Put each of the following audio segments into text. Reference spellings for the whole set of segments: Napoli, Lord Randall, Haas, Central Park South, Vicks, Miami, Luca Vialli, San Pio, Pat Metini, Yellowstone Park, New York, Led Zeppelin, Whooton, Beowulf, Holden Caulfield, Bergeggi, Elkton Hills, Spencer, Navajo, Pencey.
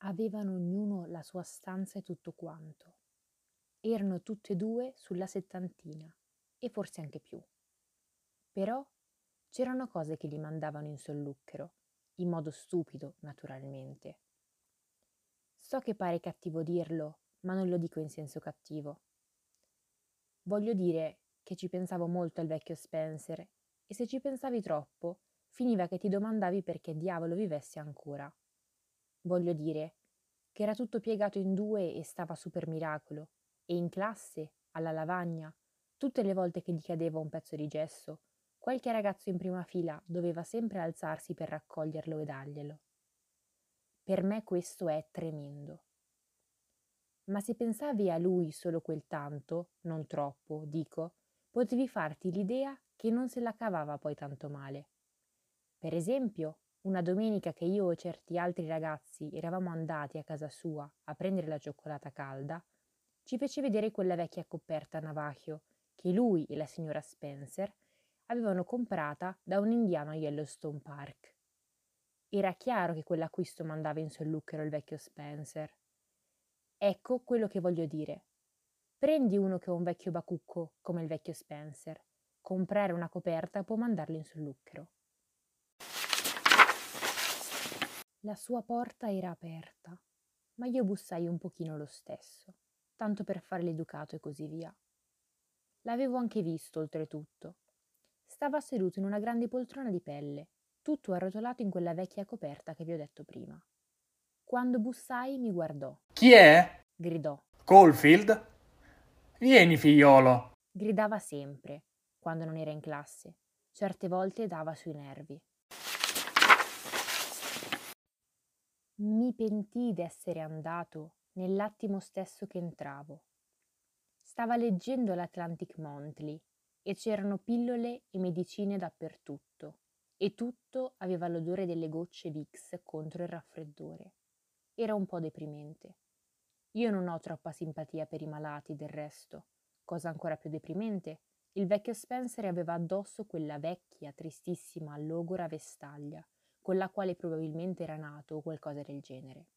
Avevano ognuno la sua stanza e tutto quanto. Erano tutte e due sulla settantina, e forse anche più. Però c'erano cose che li mandavano in solluchero, in modo stupido, naturalmente. So che pare cattivo dirlo, ma non lo dico in senso cattivo. Voglio dire che ci pensavo molto al vecchio Spencer, e se ci pensavi troppo, finiva che ti domandavi perché diavolo vivesse ancora. Voglio dire che era tutto piegato in due e stava super miracolo, e in classe, alla lavagna, tutte le volte che gli cadeva un pezzo di gesso, qualche ragazzo in prima fila doveva sempre alzarsi per raccoglierlo e darglielo. Per me questo è tremendo. Ma se pensavi a lui solo quel tanto, non troppo, dico, potevi farti l'idea che non se la cavava poi tanto male. Per esempio, una domenica che io e certi altri ragazzi eravamo andati a casa sua a prendere la cioccolata calda, ci fece vedere quella vecchia coperta Navajo che lui e la signora Spencer avevano comprata da un indiano a Yellowstone Park. Era chiaro che quell'acquisto mandava in solluchero il vecchio Spencer. Ecco quello che voglio dire. Prendi uno che è un vecchio bacucco come il vecchio Spencer. Comprare una coperta può mandarlo in solluchero. La sua porta era aperta, ma io bussai un pochino lo stesso, tanto per fare l'educato e così via. L'avevo anche visto, oltretutto. Stava seduto in una grande poltrona di pelle, tutto arrotolato in quella vecchia coperta che vi ho detto prima. Quando bussai mi guardò. «Chi è?» gridò. «Caulfield? Vieni, figliolo!» Gridava sempre, quando non era in classe. Certe volte dava sui nervi. Mi pentii d'essere andato nell'attimo stesso che entravo. Stava leggendo l'Atlantic Monthly e c'erano pillole e medicine dappertutto e tutto aveva l'odore delle gocce Vicks contro il raffreddore. Era un po' deprimente. Io non ho troppa simpatia per i malati, del resto. Cosa ancora più deprimente, il vecchio Spencer aveva addosso quella vecchia, tristissima, allogora vestaglia con la quale probabilmente era nato o qualcosa del genere.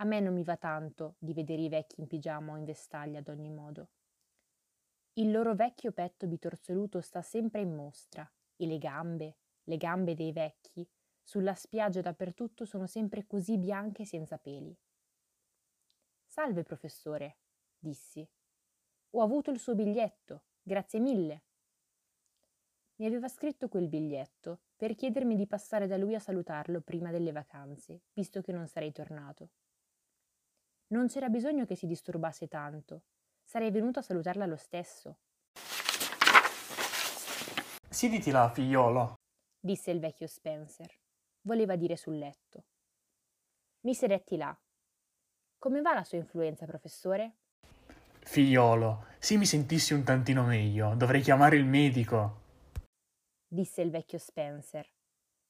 A me non mi va tanto di vedere i vecchi in pigiama o in vestaglia ad ogni modo. Il loro vecchio petto bitorzoluto sta sempre in mostra e le gambe dei vecchi, sulla spiaggia dappertutto sono sempre così bianche senza peli. «Salve, professore», dissi. «Ho avuto il suo biglietto, grazie mille». Mi aveva scritto quel biglietto per chiedermi di passare da lui a salutarlo prima delle vacanze, visto che non sarei tornato. Non c'era bisogno che si disturbasse tanto, sarei venuto a salutarla lo stesso. «Siediti là, figliolo», disse il vecchio Spencer. Voleva dire sul letto. Mi sedetti là. «Come va la sua influenza, professore?» «Figliolo, se mi sentissi un tantino meglio, dovrei chiamare il medico», disse il vecchio Spencer.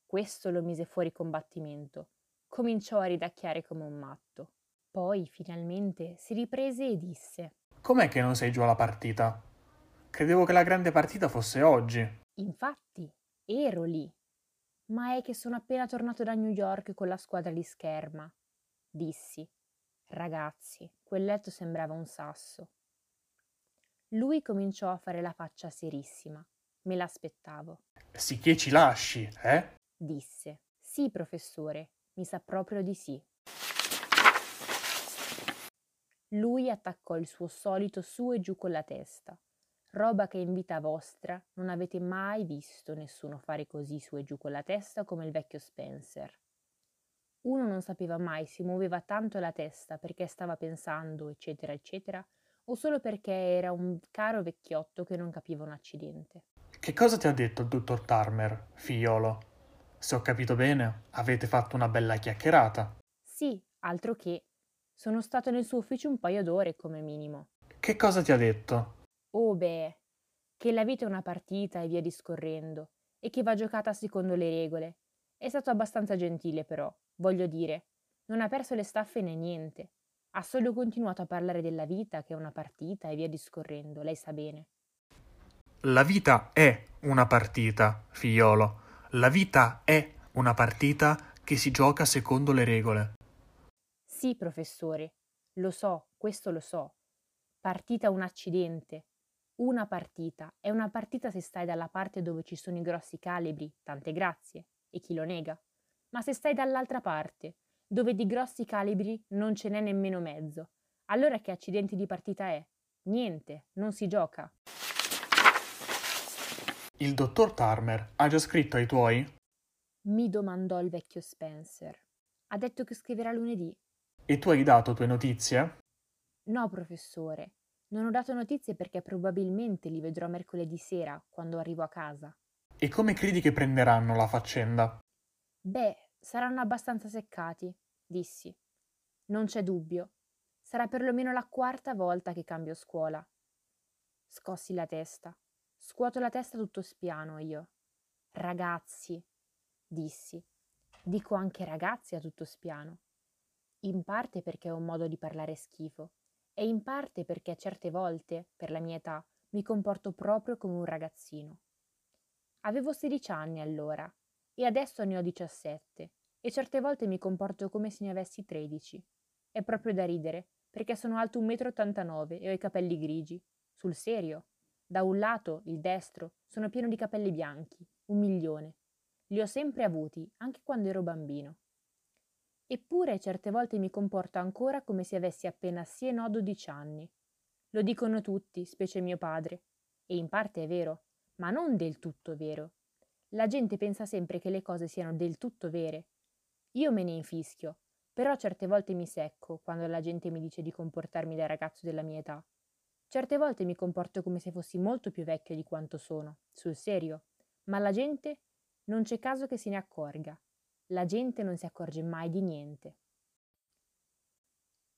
Questo lo mise fuori combattimento. Cominciò a ridacchiare come un matto. Poi, finalmente, si riprese e disse: «Com'è che non sei giù alla partita? Credevo che la grande partita fosse oggi». Infatti, ero lì. «Ma è che sono appena tornato da New York con la squadra di scherma», dissi. Ragazzi, quel letto sembrava un sasso. Lui cominciò a fare la faccia serissima. Me l'aspettavo. «Sicché ci lasci, eh?» disse. «Sì, professore, mi sa proprio di sì». Lui attaccò il suo solito su e giù con la testa, roba che in vita vostra non avete mai visto nessuno fare così su e giù con la testa come il vecchio Spencer. Uno non sapeva mai se muoveva tanto la testa perché stava pensando, eccetera, eccetera, o solo perché era un caro vecchiotto che non capiva un accidente. «Che cosa ti ha detto il dottor Turner, figliolo? Se ho capito bene, avete fatto una bella chiacchierata». «Sì, altro che. Sono stato nel suo ufficio un paio d'ore, come minimo». «Che cosa ti ha detto?» «Oh beh, che la vita è una partita e via discorrendo, e che va giocata secondo le regole. È stato abbastanza gentile però, voglio dire. Non ha perso le staffe né niente. Ha solo continuato a parlare della vita, che è una partita e via discorrendo, lei sa bene». «La vita è una partita, figliolo. La vita è una partita che si gioca secondo le regole. Sì, professore, lo so, questo lo so. Partita un accidente. Una partita. È una partita se stai dalla parte dove ci sono i grossi calibri, tante grazie, e chi lo nega. Ma se stai dall'altra parte, dove di grossi calibri non ce n'è nemmeno mezzo, allora che accidente di partita è? Niente, non si gioca. Il dottor Turner ha già scritto ai tuoi? Mi domandò il vecchio Spencer. Ha detto che scriverà lunedì. E tu hai dato tue notizie? No, professore. Non ho dato notizie perché probabilmente li vedrò mercoledì sera, quando arrivo a casa. E come credi che prenderanno la faccenda? Beh, saranno abbastanza seccati, dissi. Non c'è dubbio. Sarà perlomeno la quarta volta che cambio scuola. Scossi la testa. Scuoto la testa tutto spiano io. Ragazzi, dissi. Dico anche ragazzi a tutto spiano. In parte perché ho un modo di parlare schifo e in parte perché certe volte, per la mia età, mi comporto proprio come un ragazzino. Avevo 16 anni allora e adesso ne ho 17 e certe volte mi comporto come se ne avessi 13. È proprio da ridere perché sono alto 1,89 m e ho i capelli grigi. Sul serio. Da un lato, il destro, sono pieno di capelli bianchi, 1.000.000. Li ho sempre avuti, anche quando ero bambino. Eppure certe volte mi comporto ancora come se avessi appena sì e no 12 anni. Lo dicono tutti, specie mio padre. E in parte è vero, ma non del tutto vero. La gente pensa sempre che le cose siano del tutto vere. Io me ne infischio, però certe volte mi secco quando la gente mi dice di comportarmi da ragazzo della mia età. Certe volte mi comporto come se fossi molto più vecchio di quanto sono, sul serio, ma la gente non c'è caso che se ne accorga. La gente non si accorge mai di niente.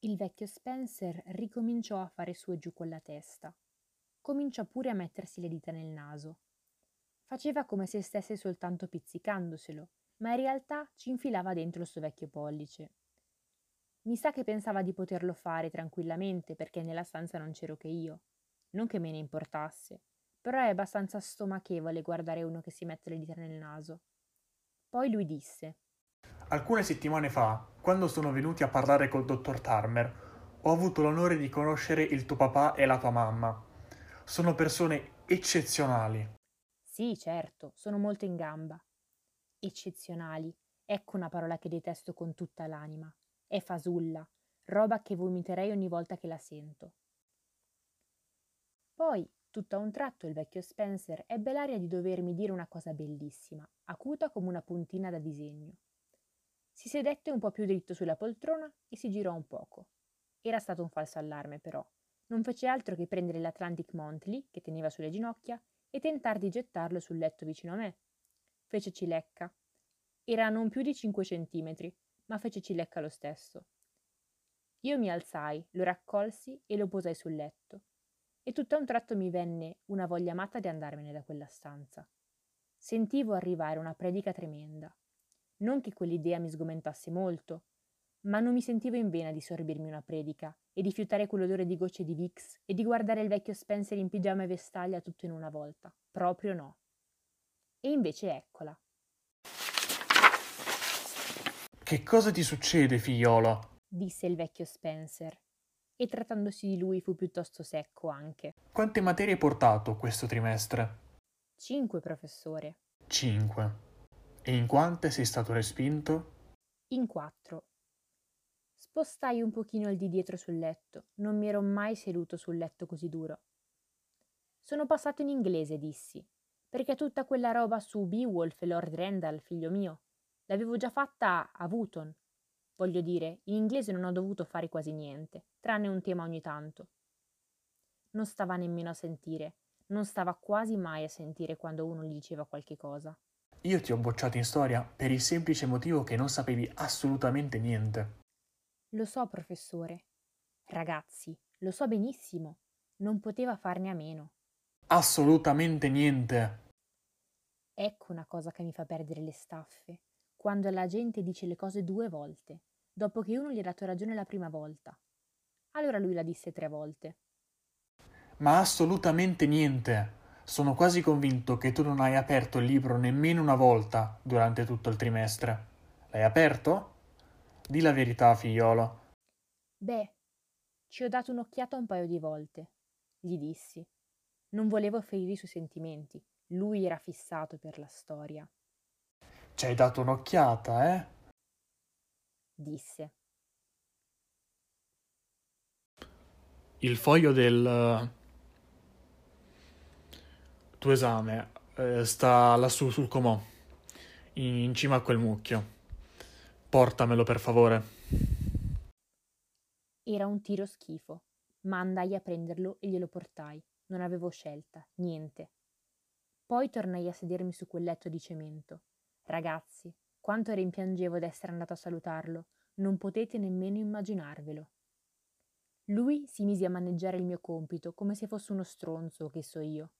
Il vecchio Spencer ricominciò a fare su e giù con la testa. Cominciò pure a mettersi le dita nel naso. Faceva come se stesse soltanto pizzicandoselo, ma in realtà ci infilava dentro il suo vecchio pollice. Mi sa che pensava di poterlo fare tranquillamente perché nella stanza non c'ero che io. Non che me ne importasse, però è abbastanza stomachevole guardare uno che si mette le dita nel naso. Poi lui disse: Alcune settimane fa, quando sono venuti a parlare col dottor Turner, ho avuto l'onore di conoscere il tuo papà e la tua mamma. Sono persone eccezionali. Sì, certo, sono molto in gamba. Eccezionali, ecco una parola che detesto con tutta l'anima. È fasulla, roba che vomiterei ogni volta che la sento. Poi, tutto a un tratto, il vecchio Spencer ebbe l'aria di dovermi dire una cosa bellissima, acuta come una puntina da disegno. Si sedette un po' più dritto sulla poltrona e si girò un poco. Era stato un falso allarme, però. Non fece altro che prendere l'Atlantic Monthly, che teneva sulle ginocchia, e tentar di gettarlo sul letto vicino a me. Fece cilecca. Era non più di 5 centimetri. Ma fece cilecca lo stesso. Io mi alzai, lo raccolsi e lo posai sul letto, e tutt'a un tratto mi venne una voglia matta di andarmene da quella stanza. Sentivo arrivare una predica tremenda. Non che quell'idea mi sgomentasse molto, ma non mi sentivo in vena di sorbirmi una predica e di fiutare quell'odore di gocce di Vicks e di guardare il vecchio Spencer in pigiama e vestaglia tutto in una volta. Proprio no. E invece eccola. «Che cosa ti succede, figliolo?» disse il vecchio Spencer, e trattandosi di lui fu piuttosto secco anche. «Quante materie hai portato questo trimestre?» 5, professore. 5. E in quante sei stato respinto?» «In 4. Spostai un pochino il di dietro sul letto, non mi ero mai seduto sul letto così duro. «Sono passato in inglese», dissi, «perché tutta quella roba su Beowulf e Lord Randall, figlio mio, l'avevo già fatta a Whooton. Voglio dire, in inglese non ho dovuto fare quasi niente, tranne un tema ogni tanto. Non stava nemmeno a sentire, non stava quasi mai a sentire quando uno gli diceva qualche cosa. Io ti ho bocciato in storia per il semplice motivo che non sapevi assolutamente niente. Lo so, professore. Ragazzi, lo so benissimo. Non poteva farne a meno. Assolutamente niente. Ecco una cosa che mi fa perdere le staffe. Quando la gente dice le cose 2 volte, dopo che uno gli ha dato ragione la prima volta. Allora lui la disse 3 volte. Ma assolutamente niente! Sono quasi convinto che tu non hai aperto il libro nemmeno una volta durante tutto il trimestre. L'hai aperto? Dì la verità, figliolo. Beh, ci ho dato un'occhiata un paio di volte, gli dissi. Non volevo ferire i suoi sentimenti. Lui era fissato per la storia. Ci hai dato un'occhiata, eh? Disse. Il foglio del tuo esame sta lassù sul comò, in cima a quel mucchio. Portamelo per favore. Era un tiro schifo, ma andai a prenderlo e glielo portai. Non avevo scelta, niente. Poi tornai a sedermi su quel letto di cemento. Ragazzi, quanto rimpiangevo d'essere andato a salutarlo, non potete nemmeno immaginarvelo. Lui si mise a maneggiare il mio compito come se fosse uno stronzo, che so io.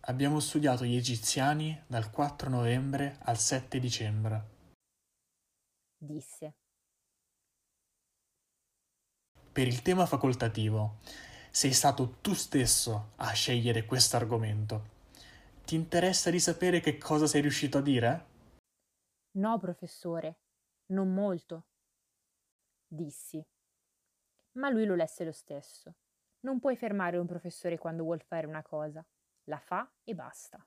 Abbiamo studiato gli egiziani dal 4 novembre al 7 dicembre, disse. Per il tema facoltativo, sei stato tu stesso a scegliere questo argomento. Ti interessa di sapere che cosa sei riuscito a dire? No, professore, non molto, dissi. Ma lui lo lesse lo stesso. Non puoi fermare un professore quando vuol fare una cosa. La fa e basta.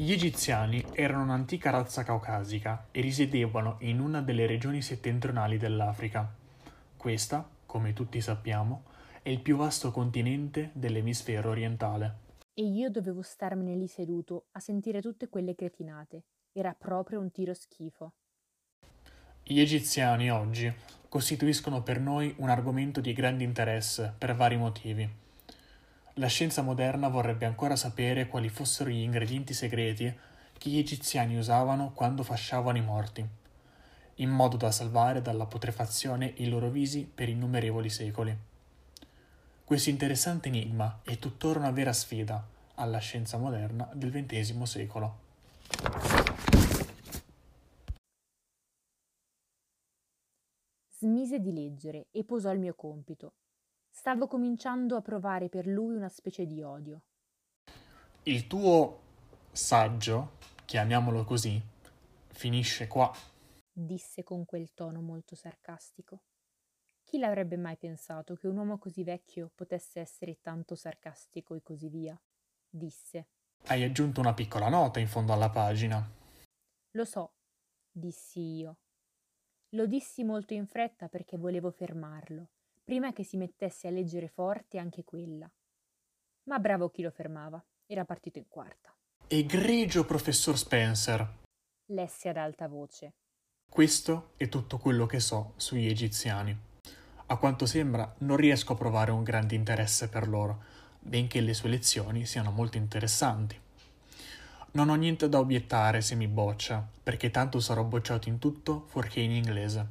Gli egiziani erano un'antica razza caucasica e risiedevano in una delle regioni settentrionali dell'Africa. Questa, come tutti sappiamo, è il più vasto continente dell'emisfero orientale. E io dovevo starmene lì seduto a sentire tutte quelle cretinate. Era proprio un tiro schifo. Gli egiziani oggi costituiscono per noi un argomento di grande interesse per vari motivi. La scienza moderna vorrebbe ancora sapere quali fossero gli ingredienti segreti che gli egiziani usavano quando fasciavano i morti, in modo da salvare dalla putrefazione i loro visi per innumerevoli secoli. Questo interessante enigma è tuttora una vera sfida alla scienza moderna del XX secolo. Smise di leggere e posò il mio compito. Stavo cominciando a provare per lui una specie di odio. Il tuo saggio, chiamiamolo così, finisce qua, disse con quel tono molto sarcastico. Chi l'avrebbe mai pensato che un uomo così vecchio potesse essere tanto sarcastico e così via, disse. Hai aggiunto una piccola nota in fondo alla pagina. Lo so, dissi io. Lo dissi molto in fretta perché volevo fermarlo, prima che si mettesse a leggere forte anche quella. Ma bravo chi lo fermava, era partito in quarta. Egregio professor Spencer, lesse ad alta voce. Questo è tutto quello che so sugli egiziani. A quanto sembra non riesco a provare un grande interesse per loro, benché le sue lezioni siano molto interessanti. Non ho niente da obiettare se mi boccia, perché tanto sarò bocciato in tutto fuorché in inglese.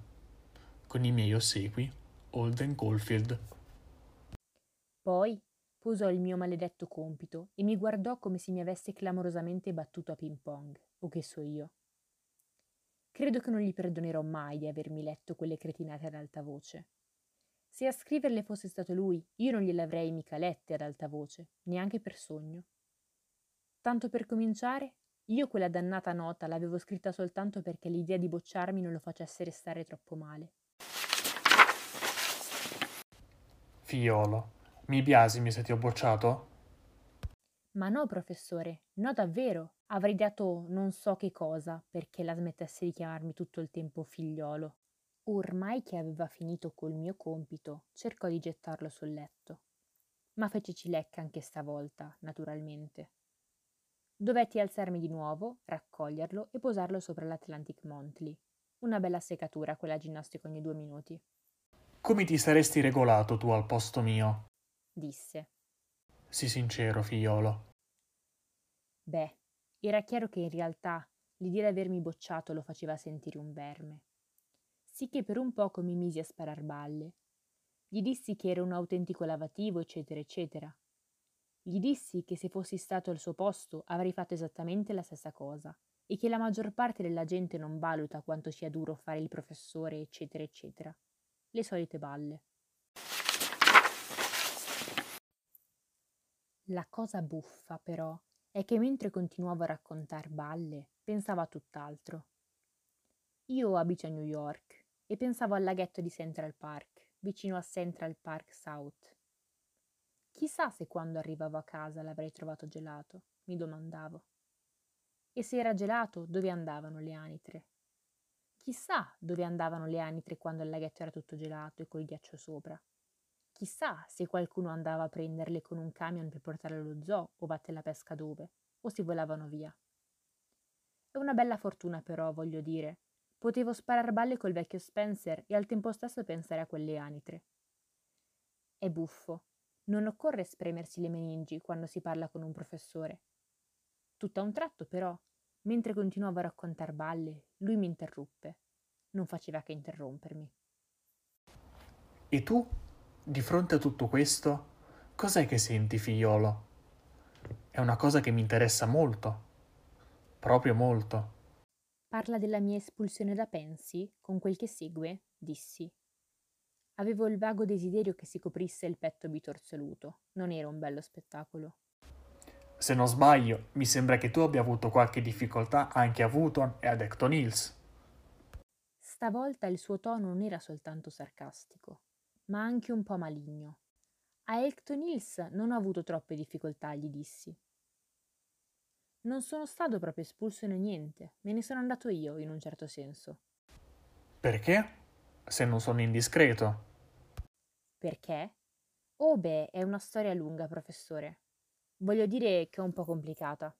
Con i miei ossequi, Holden Caulfield. Poi posò il mio maledetto compito e mi guardò come se mi avesse clamorosamente battuto a ping pong, o che so io. Credo che non gli perdonerò mai di avermi letto quelle cretinate ad alta voce. Se a scriverle fosse stato lui, io non gliele avrei mica lette ad alta voce, neanche per sogno. Tanto per cominciare, io quella dannata nota l'avevo scritta soltanto perché l'idea di bocciarmi non lo facesse restare troppo male. Figliolo, mi biasimi se ti ho bocciato? Ma no, professore, no davvero. Avrei dato non so che cosa perché la smettesse di chiamarmi tutto il tempo figliolo. Ormai che aveva finito col mio compito, cercò di gettarlo sul letto. Ma fece cilecca anche stavolta, naturalmente. Dovetti alzarmi di nuovo, raccoglierlo e posarlo sopra l'Atlantic Monthly. Una bella secatura quella ginnastica ogni 2 minuti. Come ti saresti regolato tu al posto mio? Disse. Sii sincero, figliolo. Beh, era chiaro che in realtà l'idea di avermi bocciato lo faceva sentire un verme. Sicché per un poco mi misi a sparar balle. Gli dissi che era un autentico lavativo, eccetera, eccetera. Gli dissi che se fossi stato al suo posto avrei fatto esattamente la stessa cosa e che la maggior parte della gente non valuta quanto sia duro fare il professore, eccetera, eccetera. Le solite balle. La cosa buffa, però, è che mentre continuavo a raccontar balle, pensavo a tutt'altro. Io abito a New York e pensavo al laghetto di Central Park, vicino a Central Park South. Chissà se quando arrivavo a casa l'avrei trovato gelato, mi domandavo. E se era gelato, dove andavano le anitre? Chissà dove andavano le anitre quando il laghetto era tutto gelato e col ghiaccio sopra. Chissà se qualcuno andava a prenderle con un camion per portarle allo zoo o batte la pesca dove, o si volavano via. È una bella fortuna però, voglio dire. Potevo sparar balle col vecchio Spencer e al tempo stesso pensare a quelle anitre. È buffo. Non occorre spremersi le meningi quando si parla con un professore. Tutto a un tratto però, mentre continuavo a raccontar balle, lui mi interruppe. Non faceva che interrompermi. E tu? Di fronte a tutto questo, cos'è che senti, figliolo? È una cosa che mi interessa molto. Proprio molto. Parla della mia espulsione da Pencey, con quel che segue, dissi. Avevo il vago desiderio che si coprisse il petto bitorzoluto. Non era un bello spettacolo. Se non sbaglio, mi sembra che tu abbia avuto qualche difficoltà anche a Whooton e ad Elkton Hills. Stavolta il suo tono non era soltanto sarcastico, ma anche un po' maligno. A Elkton Hills non ho avuto troppe difficoltà, gli dissi. Non sono stato proprio espulso né niente, me ne sono andato io, in un certo senso. Perché? Se non sono indiscreto. Perché? Oh beh, è una storia lunga, professore. Voglio dire che è un po' complicata.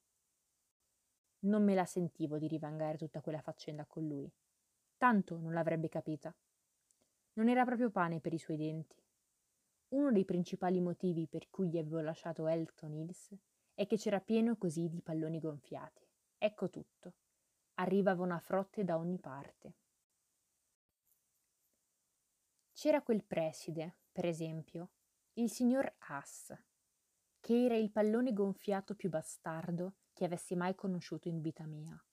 Non me la sentivo di rivangare tutta quella faccenda con lui. Tanto non l'avrebbe capita. Non era proprio pane per i suoi denti. Uno dei principali motivi per cui gli avevo lasciato Elkton Hills è che c'era pieno così di palloni gonfiati. Ecco tutto. Arrivavano a frotte da ogni parte. C'era quel preside, per esempio, il signor Haas, che era il pallone gonfiato più bastardo che avessi mai conosciuto in vita mia.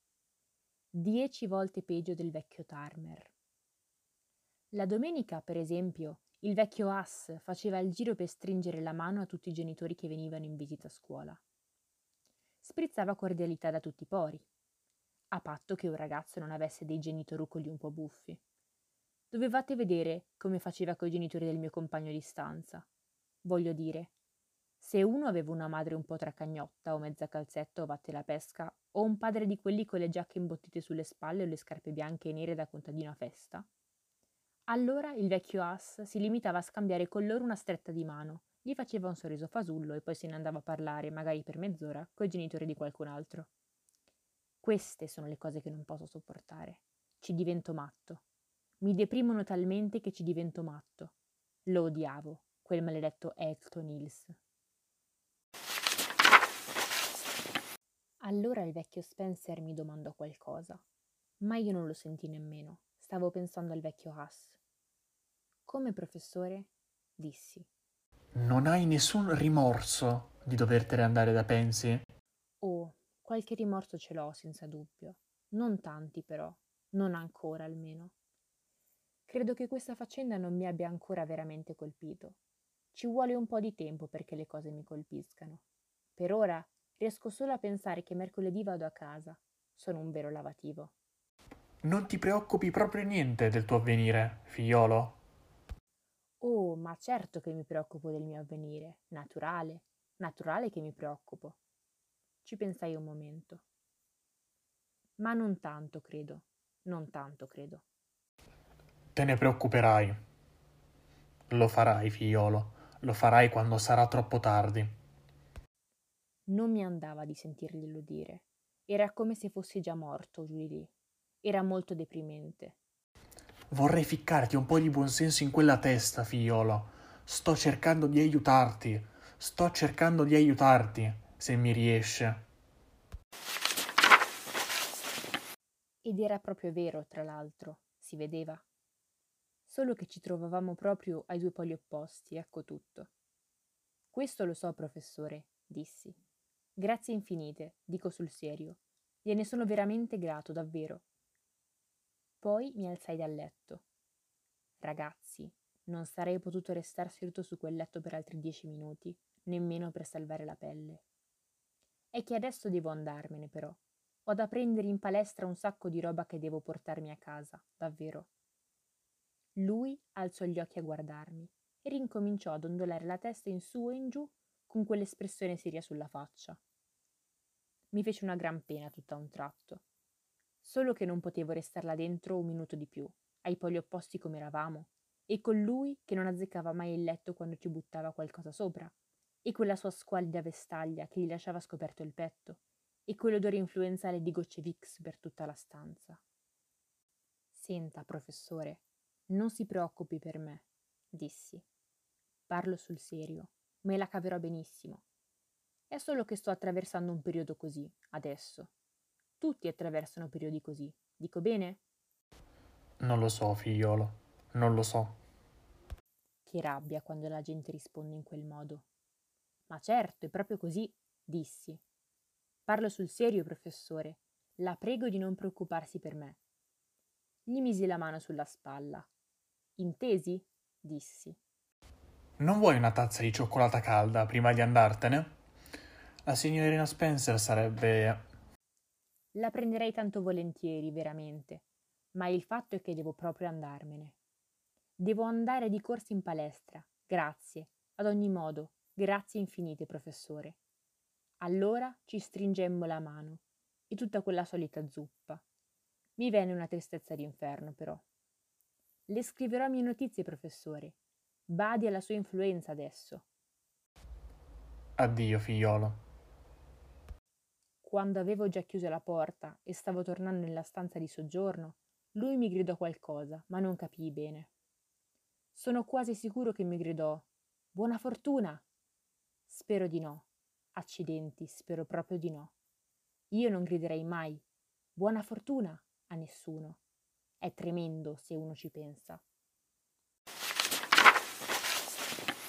10 volte peggio del vecchio Tarmer. La domenica, per esempio, il vecchio Haas faceva il giro per stringere la mano a tutti i genitori che venivano in visita a scuola. Sprizzava cordialità da tutti i pori, a patto che un ragazzo non avesse dei genitorucoli un po' buffi. Dovevate vedere come faceva coi genitori del mio compagno di stanza. Voglio dire, se uno aveva una madre un po' tracagnotta o mezza calzetta o batte la pesca, o un padre di quelli con le giacche imbottite sulle spalle o le scarpe bianche e nere da contadino a festa, allora il vecchio Haas si limitava a scambiare con loro una stretta di mano, gli faceva un sorriso fasullo e poi se ne andava a parlare, magari per mezz'ora, coi genitori di qualcun altro. Queste sono le cose che non posso sopportare. Ci divento matto. Mi deprimono talmente che ci divento matto. Lo odiavo, quel maledetto Elkton Hills. Allora il vecchio Spencer mi domandò qualcosa, ma io non lo sentii nemmeno. Stavo pensando al vecchio Haas. Come, professore? Dissi. Non hai nessun rimorso di dovertene andare da Pencey? Oh, qualche rimorso ce l'ho, senza dubbio. Non tanti, però. Non ancora, almeno. Credo che questa faccenda non mi abbia ancora veramente colpito. Ci vuole un po' di tempo perché le cose mi colpiscano. Per ora riesco solo a pensare che mercoledì vado a casa. Sono un vero lavativo. Non ti preoccupi proprio niente del tuo avvenire, figliolo. Oh, ma certo che mi preoccupo del mio avvenire. Naturale. Naturale che mi preoccupo. Ci pensai un momento. Ma non tanto, credo. Non tanto, credo. Te ne preoccuperai. Lo farai, figliolo. Lo farai quando sarà troppo tardi. Non mi andava di sentirglielo dire. Era come se fossi già morto giù di lì. Era molto deprimente. Vorrei ficcarti un po' di buonsenso in quella testa, figliolo. Sto cercando di aiutarti. Sto cercando di aiutarti, se mi riesce. Ed era proprio vero, tra l'altro. Si vedeva. Solo che ci trovavamo proprio ai due poli opposti, ecco tutto. Questo lo so, professore, dissi. Grazie infinite, dico sul serio. Gliene sono veramente grato, davvero. Poi mi alzai dal letto. Ragazzi, non sarei potuto restar seduto su quel letto per altri 10 minuti, nemmeno per salvare la pelle. È che adesso devo andarmene però, Ho da prendere in palestra un sacco di roba che devo portarmi a casa, davvero. Lui alzò gli occhi a guardarmi e rincominciò ad ondolare la testa in su e in giù con quell'espressione seria sulla faccia. Mi fece una gran pena tutta a un tratto. Solo che non potevo restarla dentro un minuto di più, ai poli opposti come eravamo, e con lui che non azzeccava mai il letto quando ci buttava qualcosa sopra, e quella sua squallida vestaglia che gli lasciava scoperto il petto, e quell'odore influenzale di gocce Vicks per tutta la stanza. «Senta, professore, non si preoccupi per me», dissi. «Parlo sul serio, me la caverò benissimo. È solo che sto attraversando un periodo così, adesso. Tutti attraversano periodi così, dico bene?» «Non lo so, figliolo, non lo so». Che rabbia quando la gente risponde in quel modo. «Ma certo, è proprio così», dissi. «Parlo sul serio, professore. La prego di non preoccuparsi per me». Gli misi la mano sulla spalla. «Intesi?» dissi. «Non vuoi una tazza di cioccolata calda prima di andartene? La signorina Spencer sarebbe...» «La prenderei tanto volentieri, veramente, ma il fatto è che devo proprio andarmene. Devo andare di corsa in palestra, grazie, ad ogni modo, grazie infinite, professore». Allora ci stringemmo la mano, e tutta quella solita zuppa. Mi venne una tristezza d'inferno, però. «Le scriverò mie notizie, professore. Badi alla sua influenza adesso». «Addio, figliolo». Quando avevo già chiuso la porta e stavo tornando nella stanza di soggiorno, lui mi gridò qualcosa, ma non capii bene. Sono quasi sicuro che mi gridò: «Buona fortuna!» Spero di no. Accidenti, spero proprio di no. Io non griderei mai «buona fortuna» a nessuno. È tremendo se uno ci pensa.